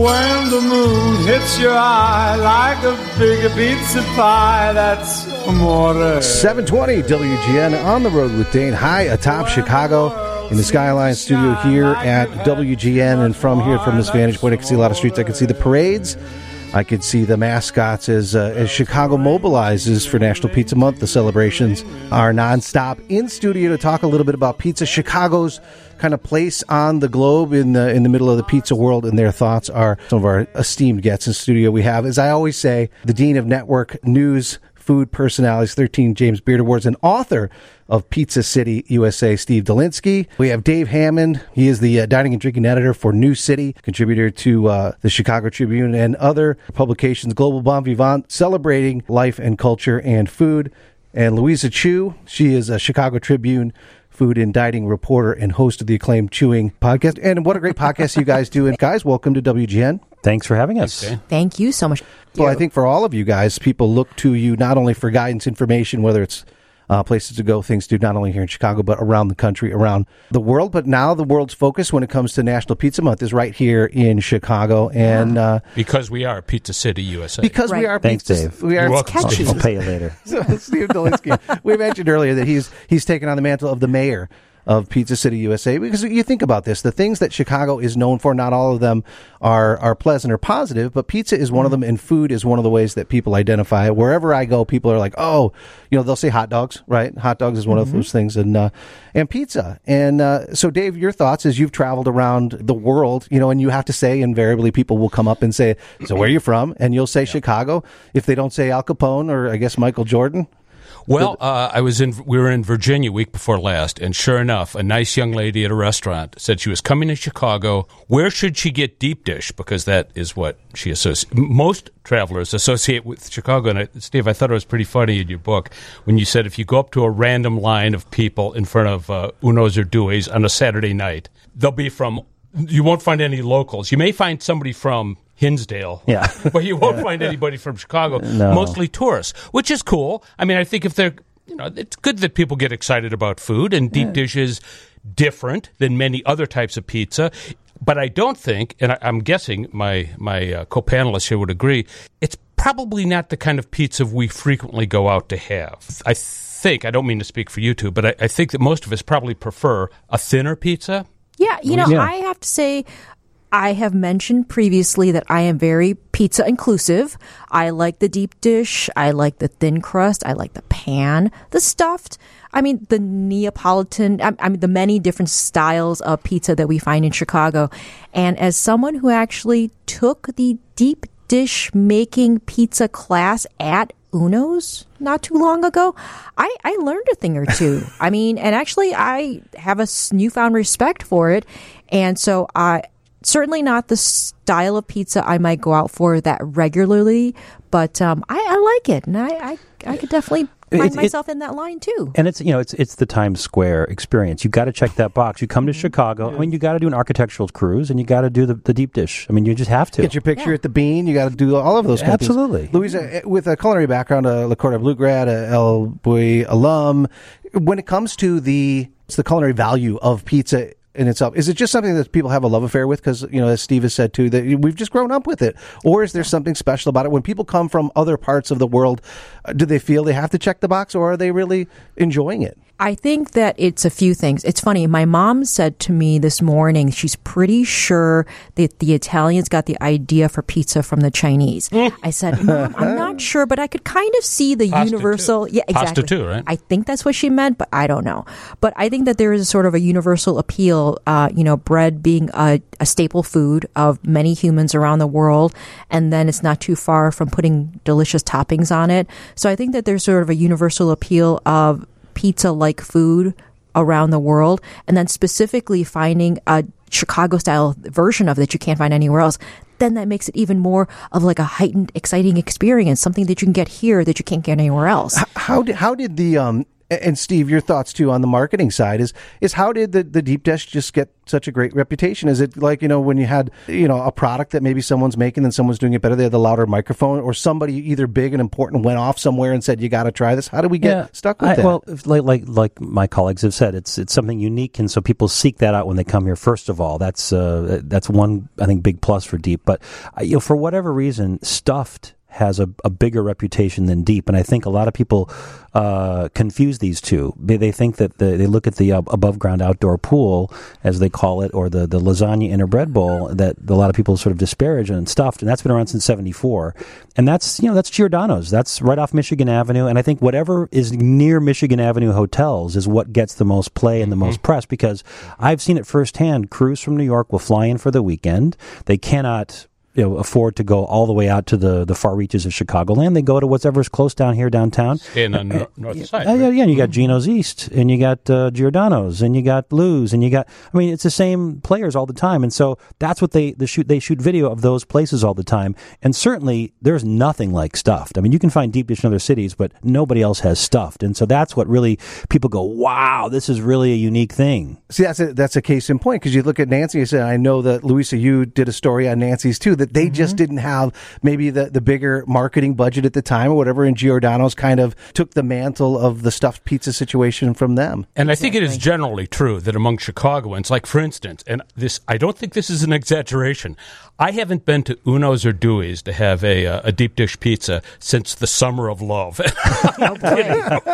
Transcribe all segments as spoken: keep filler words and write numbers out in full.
When the moon hits your eye like a big pizza pie, that's amore. seven twenty W G N on the road with Dane. High atop Chicago in the Skyline studio here at W G N. And from here, from this vantage point, I can see a lot of streets. I can see the parades. I can see the mascots as uh, as Chicago mobilizes for National Pizza Month. The celebrations are nonstop. In studio to talk a little bit about pizza, Chicago's kind of place on the globe in the in the middle of the pizza world, and their thoughts are some of our esteemed guests in studio. We have, as I always say, the Dean of Network News, Food Personalities, thirteen James Beard Awards, and author of Pizza City U S A, Steve Dolinsky. We have Dave Hammond. He is the uh, dining and drinking editor for New City, contributor to uh, the Chicago Tribune and other publications, global bon vivant, celebrating life and culture and food. And Louisa Chu, she is a Chicago Tribune food and dining reporter and host of the acclaimed Chewing podcast. And what a great podcast you guys do. And guys, welcome to W G N. Thanks for having us. Okay. Thank you so much. Well, I think for all of you guys, people look to you not only for guidance, information, whether it's uh, places to go, things to do, not only here in Chicago, but around the country, around the world. But now the world's focus when it comes to National Pizza Month is right here in Chicago. And uh, because we are Pizza City U S A. Because right. we are Thanks, Pizza Dave. We are You're catchy. I'll pay you later. So, Steve Dolinsky, we mentioned earlier that he's he's taken on the mantle of the mayor of Pizza City U S A, because you think about this, the things that Chicago is known for, not all of them are are pleasant or positive, but pizza is one of them, and food is one of the ways that people identify. Wherever I go, people are like, oh, you know, they'll say hot dogs, right? Hot dogs is one mm-hmm. of those things, and uh, and pizza. And uh, so, Dave, your thoughts as you've traveled around the world, you know, and you have to say, invariably, people will come up and say, so where are you from? And you'll say yeah. Chicago. If they don't say Al Capone or, I guess, Michael Jordan. Well, uh, I was in. We were in Virginia week before last, and sure enough, a nice young lady at a restaurant said she was coming to Chicago. Where should she get deep dish? Because that is what she associates. Most travelers associate with Chicago. And I, Steve, I thought it was pretty funny in your book when you said if you go up to a random line of people in front of uh, Uno's or Dewey's on a Saturday night, they'll be from. You won't find any locals. You may find somebody from Hinsdale, yeah, but you won't find anybody from Chicago. No. Mostly tourists, which is cool. I mean, I think if they're, you know, it's good that people get excited about food, and deep yeah. dish is different than many other types of pizza. But I don't think, and I, I'm guessing my my uh, co-panelists here would agree, it's probably not the kind of pizza we frequently go out to have. I think, I don't mean to speak for you two, but I, I think that most of us probably prefer a thinner pizza. Yeah, you know, yeah. I have to say, I have mentioned previously that I am very pizza inclusive. I like the deep dish. I like the thin crust. I like the pan, the stuffed. I mean, the Neapolitan, I, I mean, the many different styles of pizza that we find in Chicago. And as someone who actually took the deep dish making pizza class at Uno's not too long ago, I, I learned a thing or two. I mean, and actually I have a newfound respect for it. And so I... Certainly not the style of pizza I might go out for that regularly, but um, I, I like it, and I, I, I could definitely find it's, myself it's, in that line too. And it's you know it's it's the Times Square experience. You got to check that box. You come to Chicago. Yeah. I mean, you got to do an architectural cruise, and you got to do the, the deep dish. I mean, you just have to get your picture yeah. at the Bean. You got to do all of those. Absolutely, Louisa, with a culinary background, a Le Cordon Bleu grad, a El Boy alum. When it comes to the it's the culinary value of pizza in itself, is it just something that people have a love affair with? Because, you know, as Steve has said too, that we've just grown up with it. Or is there something special about it? When people come from other parts of the world, do they feel they have to check the box, or are they really enjoying it? I think that it's a few things. It's funny. My mom said to me this morning, she's pretty sure that the Italians got the idea for pizza from the Chinese. I said, Mom, I'm not sure, but I could kind of see the Pasta universal. Too. Yeah, exactly. Pasta too, right? I think that's what she meant, but I don't know. But I think that there is sort of a universal appeal, uh, you know, bread being a, a staple food of many humans around the world. And then it's not too far from putting delicious toppings on it. So I think that there's sort of a universal appeal of pizza-like food around the world, and then specifically finding a Chicago-style version of that you can't find anywhere else, then that makes it even more of like a heightened, exciting experience, something that you can get here that you can't get anywhere else. How did, how did the um, And Steve, your thoughts too on the marketing side is is how did the, the deep dish just get such a great reputation? Is it like, you know, when you had, you know, a product that maybe someone's making and someone's doing it better, they had the louder microphone, or somebody either big and important went off somewhere and said, you got to try this? How do we get yeah, stuck with I, that? Well, like, like like my colleagues have said, it's it's something unique, and so people seek that out when they come here, first of all. That's uh, that's one, I think, big plus for Deep. But, you know, for whatever reason, stuffed has a, a bigger reputation than deep, and I think a lot of people uh, confuse these two. They, they think that the, they look at the uh, above-ground outdoor pool, as they call it, or the, the lasagna in a bread bowl that a lot of people sort of disparage, and stuffed, and that's been around since seventy-four. And that's, you know, that's Giordano's. That's right off Michigan Avenue, and I think whatever is near Michigan Avenue hotels is what gets the most play and the mm-hmm. most press, because I've seen it firsthand. Crews from New York will fly in for the weekend. They cannot... You know, afford to go all the way out to the, the far reaches of Chicagoland. They go to whatever's close down here downtown. In the uh, north side. Uh, right? Yeah, yeah, and you got Gino's East, and you got uh, Giordano's, and you got Lou's, and you got, I mean, it's the same players all the time. And so that's what they, they shoot. They shoot video of those places all the time. And certainly there's nothing like stuffed. I mean, you can find deep dish in other cities, but nobody else has stuffed. And so that's what really people go, wow, this is really a unique thing. See, that's a, that's a case in point, because you look at Nancy, and I know that Louisa Chu did a story on Nancy's too, that they mm-hmm. just didn't have maybe the, the bigger marketing budget at the time or whatever, and Giordano's kind of took the mantle of the stuffed pizza situation from them. And I think it is generally true that among Chicagoans, like, for instance, and this, I don't think this is an exaggeration, I haven't been to Uno's or Dewey's to have a uh, a deep dish pizza since the summer of love. Oh, boy. No,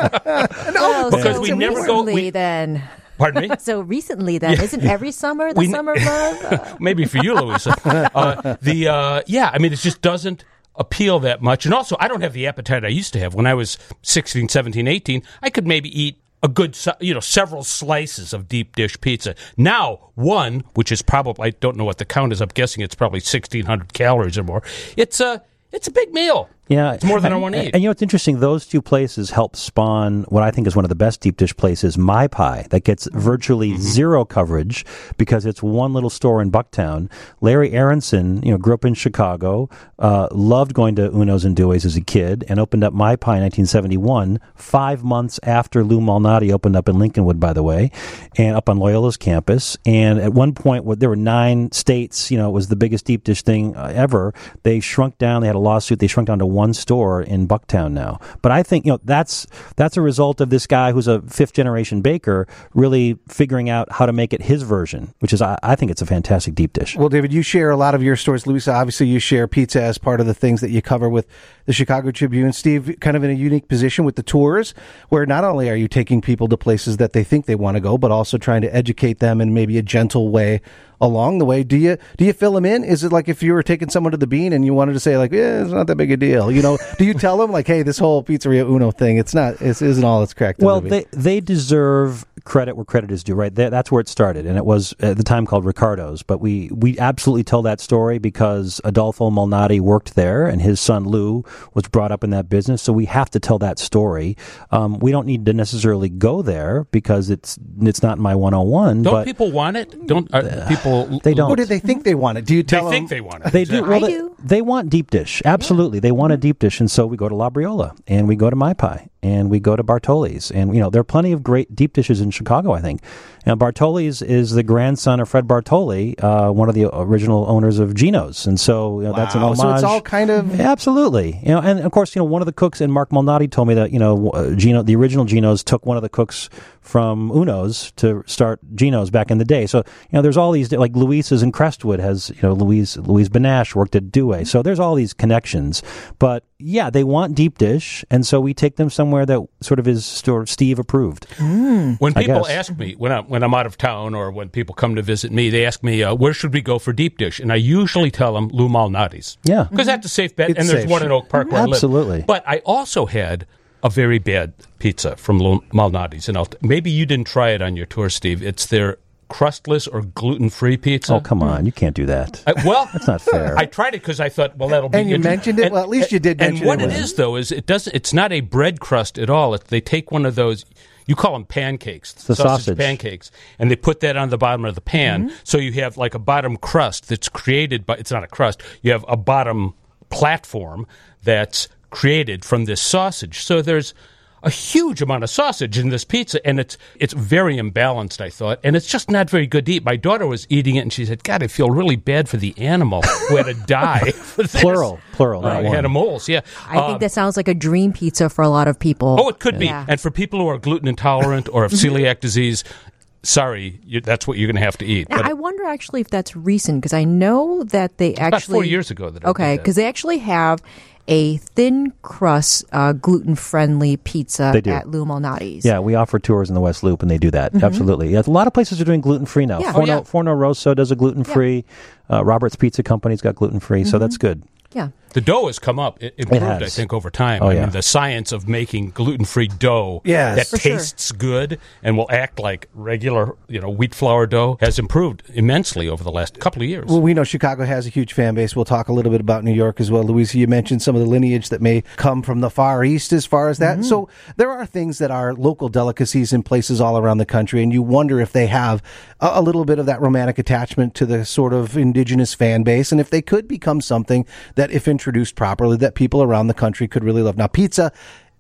well, because so we never recently, go... We, then. Pardon me? So recently, then, yeah. Isn't every summer the we, summer of love? Maybe for you, Louisa. Uh, the uh, yeah, I mean, it just doesn't appeal that much. And also, I don't have the appetite I used to have. When I was sixteen, seventeen, eighteen, I could maybe eat a good, you know, several slices of deep dish pizza. Now, one, which is probably, I don't know what the count is, I'm guessing it's probably sixteen hundred calories or more. It's a... Uh, It's a big meal. Yeah, it's more than I, I want to eat. And you know, it's interesting. Those two places help spawn what I think is one of the best deep dish places, MyPie, that gets virtually mm-hmm. zero coverage because it's one little store in Bucktown. Larry Aronson, you know, grew up in Chicago, uh, loved going to Uno's and Dewey's as a kid, and opened up MyPie in nineteen seventy-one, five months after Lou Malnati opened up in Lincolnwood, by the way, and up on Loyola's campus. And at one point, there were nine states. You know, it was the biggest deep dish thing ever. They shrunk down. They had a lawsuit. They shrunk down to one store in Bucktown now. But I think, you know, that's that's a result of this guy who's a fifth-generation baker really figuring out how to make it his version, which is, I, I think it's a fantastic deep dish. Well, David, you share a lot of your stories. Louisa, obviously you share pizza as part of the things that you cover with the Chicago Tribune. Steve, kind of in a unique position with the tours, where not only are you taking people to places that they think they want to go, but also trying to educate them in maybe a gentle way along the way. Do you do you fill them in? Is it like if you were taking someone to the Bean and you wanted to say, like, yeah, it's not that big a deal, you know? Do you tell them, like, hey, this whole Pizzeria Uno thing, it's not, it isn't all it's cracked up? Well, they they deserve credit where credit is due, right? They, that's where it started, and it was at the time called Ricardo's. But we we absolutely tell that story because Adolfo Malnati worked there, and his son Lou was brought up in that business, so we have to tell that story. Um, we don't need to necessarily go there because it's it's not my one oh one. Don't but, people want it? Don't uh, people? They don't. Or do they think they want it? Do you tell they them? They think they want it. They do. Well, they, they want deep dish. Absolutely. Yeah. They want a deep dish. And so we go to Labriola, and we go to MyPie, and we go to Bartoli's. And, you know, there are plenty of great deep dishes in Chicago, I think. Now, Bartoli's is the grandson of Fred Bartoli, uh, one of the original owners of Gino's. And so, you know, wow. That's an homage. So it's all kind of... Absolutely. You know, and, of course, you know, one of the cooks, and Mark Malnati told me that, you know, uh, Gino, the original Gino's took one of the cooks from Uno's to start Gino's back in the day. So, you know, there's all these... Like Louise's in Crestwood has, you know, Louise Louise Benash worked at Dewey. So there's all these connections. But yeah, they want deep dish, and so we take them somewhere that sort of is sort of Steve approved. Mm, when people ask me when I'm when I'm out of town or when people come to visit me, they ask me uh, where should we go for deep dish, and I usually tell them Lou Malnati's. Yeah, because mm-hmm. that's a safe bet, it's and there's safe. One in Oak Park mm-hmm. where absolutely. I live. But I also had a very bad pizza from Lou Malnati's, and I'll t- maybe you didn't try it on your tour, Steve. It's their crustless or gluten-free pizza. Oh, come on. You can't do that. I, well, that's not fair. I tried it because I thought, well, that'll be and good. And you mentioned it? And, well, at least you did mention it. And what it, it is, though, is it does, it's not a bread crust at all. It, they take one of those, you call them pancakes, the sausage, sausage pancakes, and they put that on the bottom of the pan. Mm-hmm. So you have like a bottom crust that's created by, it's not a crust, you have a bottom platform that's created from this sausage. So there's a huge amount of sausage in this pizza, and it's it's very imbalanced, I thought, and it's just not very good to eat. My daughter was eating it, and she said, God, I feel really bad for the animal who had to die for this. Plural, plural. Uh, animals, yeah. I um, think that sounds like a dream pizza for a lot of people. Oh, it could yeah. be. And for people who are gluten intolerant or have celiac disease, sorry, you, that's what you're going to have to eat. Now, but I wonder actually if that's recent, because I know that they actually... About four years ago. That okay, because they actually have a thin crust, uh, gluten-friendly pizza at Lou Malnati's. Yeah, we offer tours in the West Loop, and they do that. Mm-hmm. Absolutely. Yeah, a lot of places are doing gluten-free now. Yeah. Forno, oh, yeah. Forno Rosso does a gluten-free. Yeah. Uh, Robert's Pizza Company's got gluten-free, mm-hmm. so that's good. Yeah. The dough has come up. It improved, it I think, over time. Oh, I yeah. mean, the science of making gluten-free dough yes, that tastes sure. good and will act like regular, you know, wheat flour dough has improved immensely over the last couple of years. Well, we know Chicago has a huge fan base. We'll talk a little bit about New York as well. Louisa, you mentioned some of the lineage that may come from the Far East as far as that. Mm-hmm. So there are things that are local delicacies in places all around the country, and you wonder if they have a, a little bit of that romantic attachment to the sort of indigenous fan base, and if they could become something that, if interested, introduced properly, that people around the country could really love. Now, pizza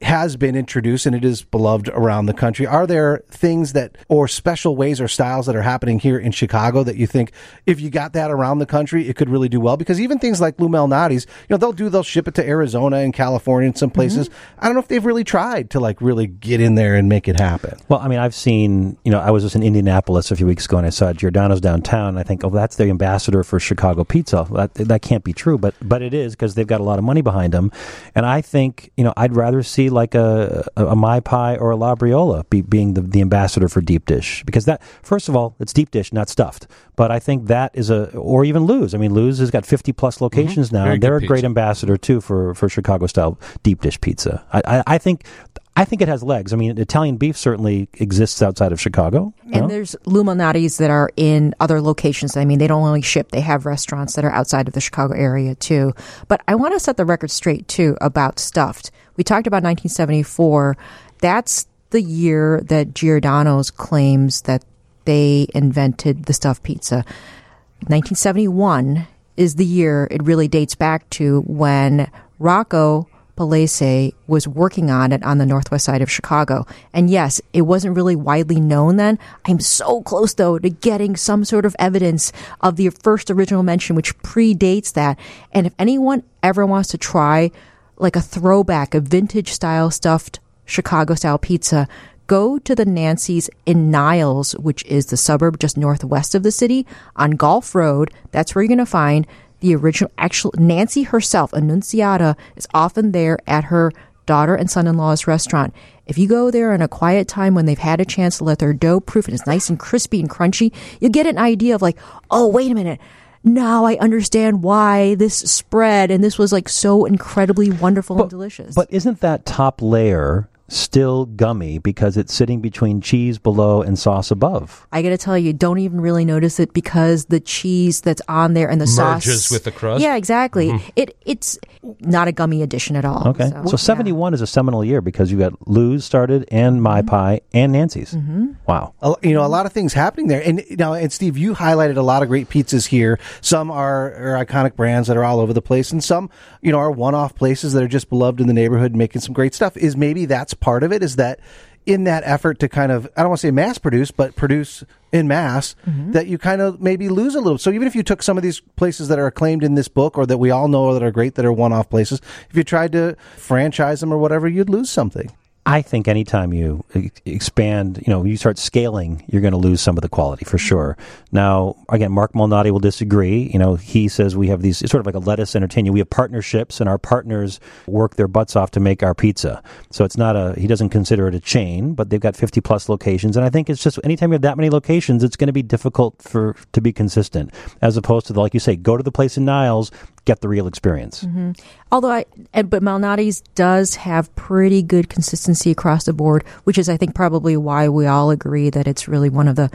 has been introduced, and it is beloved around the country. Are there things that, or special ways or styles that are happening here in Chicago that you think, if you got that around the country, it could really do well? Because even things like Lou Malnati's, you know, they'll do, they'll ship it to Arizona and California and some places. Mm-hmm. I don't know if they've really tried to, like, really get in there and make it happen. Well, I mean, I've seen, you know, I was just in Indianapolis a few weeks ago, and I saw Giordano's downtown, and I think, oh, that's the ambassador for Chicago pizza. That, that can't be true, but, but it is, because they've got a lot of money behind them. And I think, you know, I'd rather see like a, a, a MyPie or a Labriola be, being the, the ambassador for deep dish. Because that, first of all, it's deep dish, not stuffed. But I think that is a, or even Lou's. I mean, Lou's has got fifty plus locations mm-hmm. now, Very and they're a pizza. great ambassador too for, for Chicago-style deep dish pizza. I, I, I think... I think it has legs. I mean, Italian beef certainly exists outside of Chicago. And know? there's Lou Malnati's that are in other locations. I mean, they don't only ship. They have restaurants that are outside of the Chicago area, too. But I want to set the record straight, too, about stuffed. We talked about nineteen seventy-four. That's the year that Giordano's claims that they invented the stuffed pizza. nineteen seventy-one is the year it really dates back to, when Rocco Palese was working on it on the northwest side of Chicago. And yes, it wasn't really widely known then. I'm so close, though, to getting some sort of evidence of the first original mention, which predates that. And if anyone ever wants to try like a throwback, a vintage-style stuffed Chicago-style pizza, go to the Nancy's in Niles, which is the suburb just northwest of the city, on Gulf Road. That's where you're going to find the original, actual Nancy herself. Annunciata is often there at her daughter and son-in-law's restaurant. If you go there in a quiet time when they've had a chance to let their dough proof and it's nice and crispy and crunchy, you get an idea of like, oh, wait a minute. Now I understand why this spread and this was like so incredibly wonderful but, and delicious. But isn't that top layer still gummy because it's sitting between cheese below and sauce above? I gotta tell you, don't even really notice it because the cheese that's on there and the merges sauce merges with the crust. Yeah, exactly. Mm-hmm. It it's not a gummy addition at all. Okay, so, so seventy-one yeah. is a seminal year because you got Lou's started and MyPie mm-hmm. and Nancy's. Mm-hmm. Wow, you know, a lot of things happening there. And you know, and Steve, you highlighted a lot of great pizzas here. Some are, are iconic brands that are all over the place, and some, you know, are one-off places that are just beloved in the neighborhood, and making some great stuff. Is maybe that's part of it, is that in that effort to kind of, I don't want to say mass produce, but produce in mass, mm-hmm. that you kind of maybe lose a little. So even if you took some of these places that are acclaimed in this book or that we all know that are great, that are one-off places, if you tried to franchise them or whatever, you'd lose something. I think anytime you expand, you know, you start scaling, you're going to lose some of the quality for sure. Now, again, Mark Malnati will disagree. You know, he says we have these, it's sort of like a let us entertain you. We have partnerships, and our partners work their butts off to make our pizza. So it's not a, he doesn't consider it a chain, but they've got fifty plus locations. And I think it's just, anytime you have that many locations, it's going to be difficult for, to be consistent, as opposed to the, like you say, go to the place in Niles, get the real experience. Mm-hmm. Although, I, but Malnati's does have pretty good consistency across the board, which is, I think, probably why we all agree that it's really one of the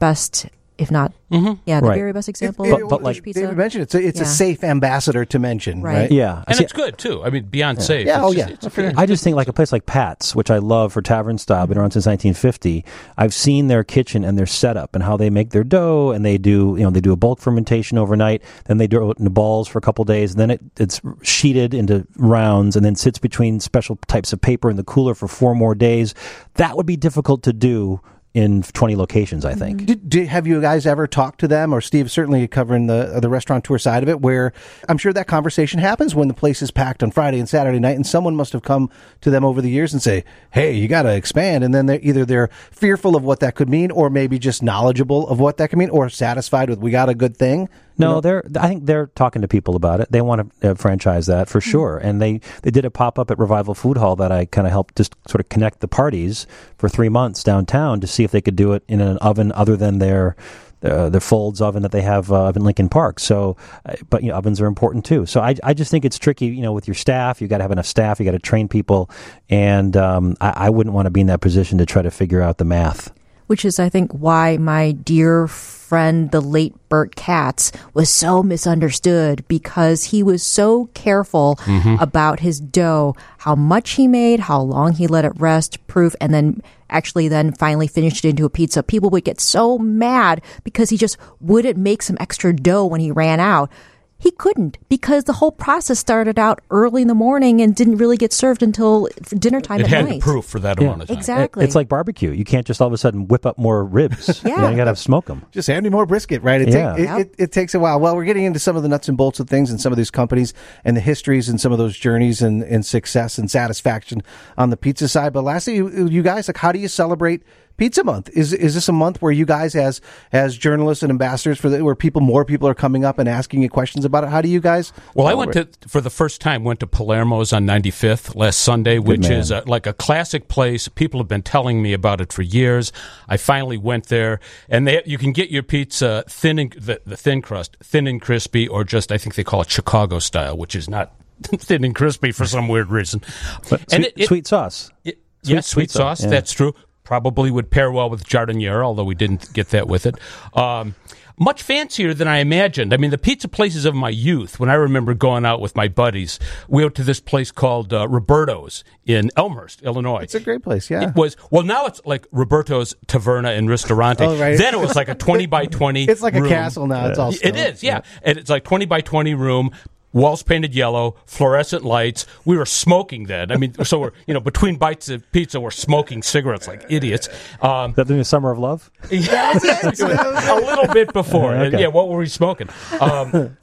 best if not, mm-hmm. yeah, the right. Berry Bus example. It, it, but, but like pizza. David mentioned, it's a, it's yeah. a safe ambassador to mention, right? right? Yeah, and see, it's good too. I mean, beyond yeah. safe. Yeah, it's oh just, yeah. It's okay. I just think like a place like Pat's, which I love for tavern style, been around since nineteen fifty. I've seen their kitchen and their setup and how they make their dough, and they do you know they do a bulk fermentation overnight, then they do it in balls for a couple of days, and then it, it's sheeted into rounds, and then sits between special types of paper in the cooler for four more days. That would be difficult to do in twenty locations, I think. Did, did, have you guys ever talked to them, or Steve, certainly covering the the restaurateur side of it, where I'm sure that conversation happens when the place is packed on Friday and Saturday night, and someone must have come to them over the years and say, hey, you got to expand, and then they're, either they're fearful of what that could mean, or maybe just knowledgeable of what that could mean, or satisfied with, we got a good thing. No, you know? they're. I think they're talking to people about it. They want to uh, franchise that for sure. And they, they did a pop-up at Revival Food Hall that I kind of helped just sort of connect the parties for three months downtown to see if they could do it in an oven other than their uh, their Folds oven that they have uh, up in Lincoln Park. So, uh, but you know, ovens are important too. So I, I just think it's tricky, you know, with your staff. You got to have enough staff. You got to train people. And um, I, I wouldn't want to be in that position to try to figure out the math. Which is, I think, why my dear friend, the late Bert Katz, was so misunderstood, because he was so careful mm-hmm. about his dough, how much he made, how long he let it rest, proof, and then actually then finally finished it into a pizza. People would get so mad because he just wouldn't make some extra dough when he ran out. He couldn't, because the whole process started out early in the morning and didn't really get served until dinner time at night. It had to proof for that yeah, amount of time. Exactly. It, it's like barbecue. You can't just all of a sudden whip up more ribs. yeah. You know, you got to smoke them. Just hand me more brisket, right? It, yeah. take, it, yep. it, it takes a while. Well, we're getting into some of the nuts and bolts of things and some of these companies and the histories and some of those journeys and, and success and satisfaction on the pizza side. But lastly, you, you guys, like, how do you celebrate Pizza Month? Is is this a month where you guys, as as journalists and ambassadors for the, where people more people are coming up and asking you questions about it? How do you guys? Well, I went to for the first time went to Palermo's on ninety-fifth last Sunday, which is a, like a classic place. People have been telling me about it for years. I finally went there, and they you can get your pizza thin and the, the thin crust, thin and crispy, or just I think they call it Chicago style, which is not thin and crispy for some weird reason. But and sweet, it, it, sweet sauce, it, sweet, yeah, sweet, sweet sauce. Yeah. That's true. Probably would pair well with giardiniera, although we didn't get that with it. Um, much fancier than I imagined. I mean, the pizza places of my youth, when I remember going out with my buddies, we went to this place called uh, Roberto's in Elmhurst, Illinois. It's a great place, yeah. It was, well, now it's like Roberto's Taverna and Ristorante. Oh, right. Then it was like a twenty by twenty It's like room. A castle now. It's all still. It is, yeah. yeah. And it's like twenty by twenty room. Walls painted yellow, fluorescent lights. We were smoking then. I mean, so we're, you know, between bites of pizza, we're smoking cigarettes like idiots. Um, that the Summer of Love? Yeah, a little bit before. Okay. Yeah, what were we smoking? Um,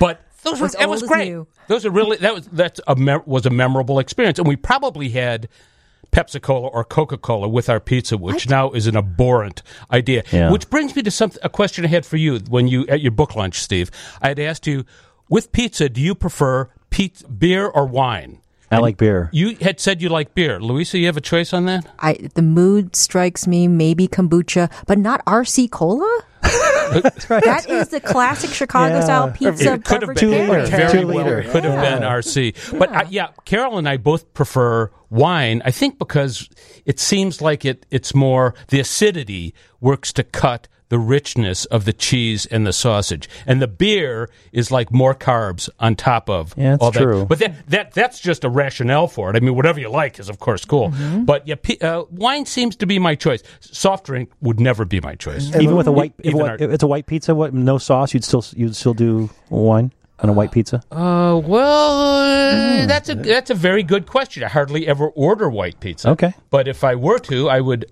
but those were, it was great. You. Those are really, that was, that's a me- was a memorable experience. And we probably had Pepsi-Cola or Coca-Cola with our pizza, which I now is an abhorrent idea. Yeah. Which brings me to some, a question I had for you when you, at your book launch, Steve. I had asked you, with pizza, do you prefer pizza, beer or wine? I and like beer. You had said you like beer. Louisa, you have a choice on that? I, the mood strikes me, maybe kombucha, but not R C Cola? That's right. That is the classic Chicago-style yeah. pizza. It could have been, very very well, it could yeah. have been R C. Yeah. But, I, yeah, Carol and I both prefer wine, I think because it seems like it. it's more, the acidity works to cut the richness of the cheese and the sausage, and the beer is like more carbs on top of yeah, that's all that. True. But that, that that's just a rationale for it. I mean, whatever you like is of course cool. Mm-hmm. But yeah, p- uh, wine seems to be my choice. Soft drink would never be my choice. And even with a white, even if, our, if it's a white pizza, what no sauce, you'd still you'd still do wine on a white pizza? Uh, well, mm. that's a that's a very good question. I hardly ever order white pizza. Okay, but if I were to, I would.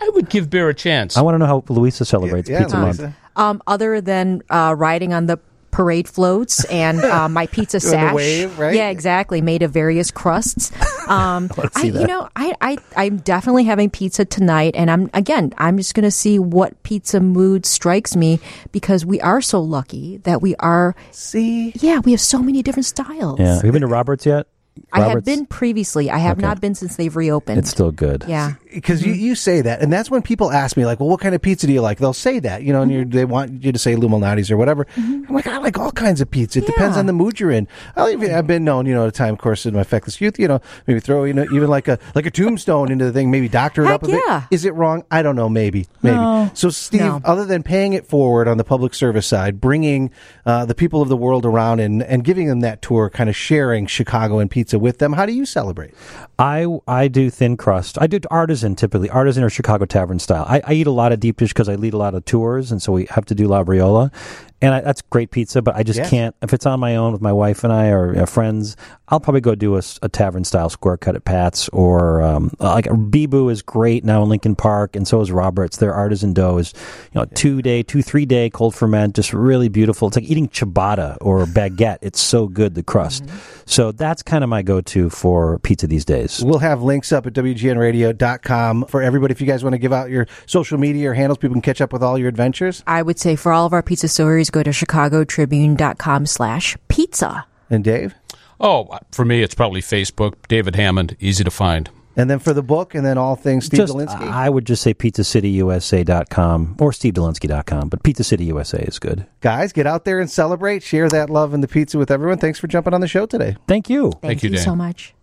I would give beer a chance. I want to know how Louisa celebrates yeah, yeah, Pizza Month. Um, other than uh, riding on the parade floats and uh, my pizza sash. Wave, right? Yeah, exactly. Made of various crusts. Um, Let's see I, that. You know, I, I, I'm definitely having pizza tonight. And I'm again, I'm just going to see what pizza mood strikes me, because we are so lucky that we are. See? Yeah, we have so many different styles. Yeah. Have you been to Robert's yet? Robert's? I had been previously. I have okay. not been since they've reopened. It's still good. Yeah. Because mm-hmm. you, you say that, and that's when people ask me, like, well, what kind of pizza do you like? They'll say that, you know, and mm-hmm. you, they want you to say Lou Malnati's or whatever. Mm-hmm. I'm like, I like all kinds of pizza. It yeah. depends on the mood you're in. I'll even, I've been known, you know, at a time, of course, in my feckless youth, you know, maybe throw, you know, even like a like a tombstone into the thing, maybe doctor it Heck up a yeah. bit. Is it wrong? I don't know, maybe. Maybe. No. So, Steve, no. other than paying it forward on the public service side, bringing uh, the people of the world around and, and giving them that tour, kind of sharing Chicago and pizza with them, how do you celebrate? I I do thin crust. I do artisan typically, artisan or Chicago Tavern style. I, I eat a lot of deep dish because I lead a lot of tours, and so we have to do Labriola. And I, that's great pizza, but I just yes. can't. If it's on my own with my wife and I or uh, friends, I'll probably go do a, a tavern-style square cut at Pat's or um, like Bibu is great now in Lincoln Park, and so is Robert's. Their artisan dough is, you know, two-day, two, three-day two, cold ferment, just really beautiful. It's like eating ciabatta or baguette. It's so good, the crust. Mm-hmm. So that's kind of my go-to for pizza these days. We'll have links up at W G N radio dot com for everybody. If you guys want to give out your social media or handles, people can catch up with all your adventures. I would say for all of our pizza stories, go to chicago tribune dot com slash pizza. And Dave? Oh, for me, it's probably Facebook. David Hammond, easy to find. And then for the book and then all things Steve just, Dolinsky? I would just say pizza city U S A dot com or steve dolinsky dot com, but Pizza City U S A is good. Guys, get out there and celebrate. Share that love and the pizza with everyone. Thanks for jumping on the show today. Thank you. Thank, Thank you, you so much.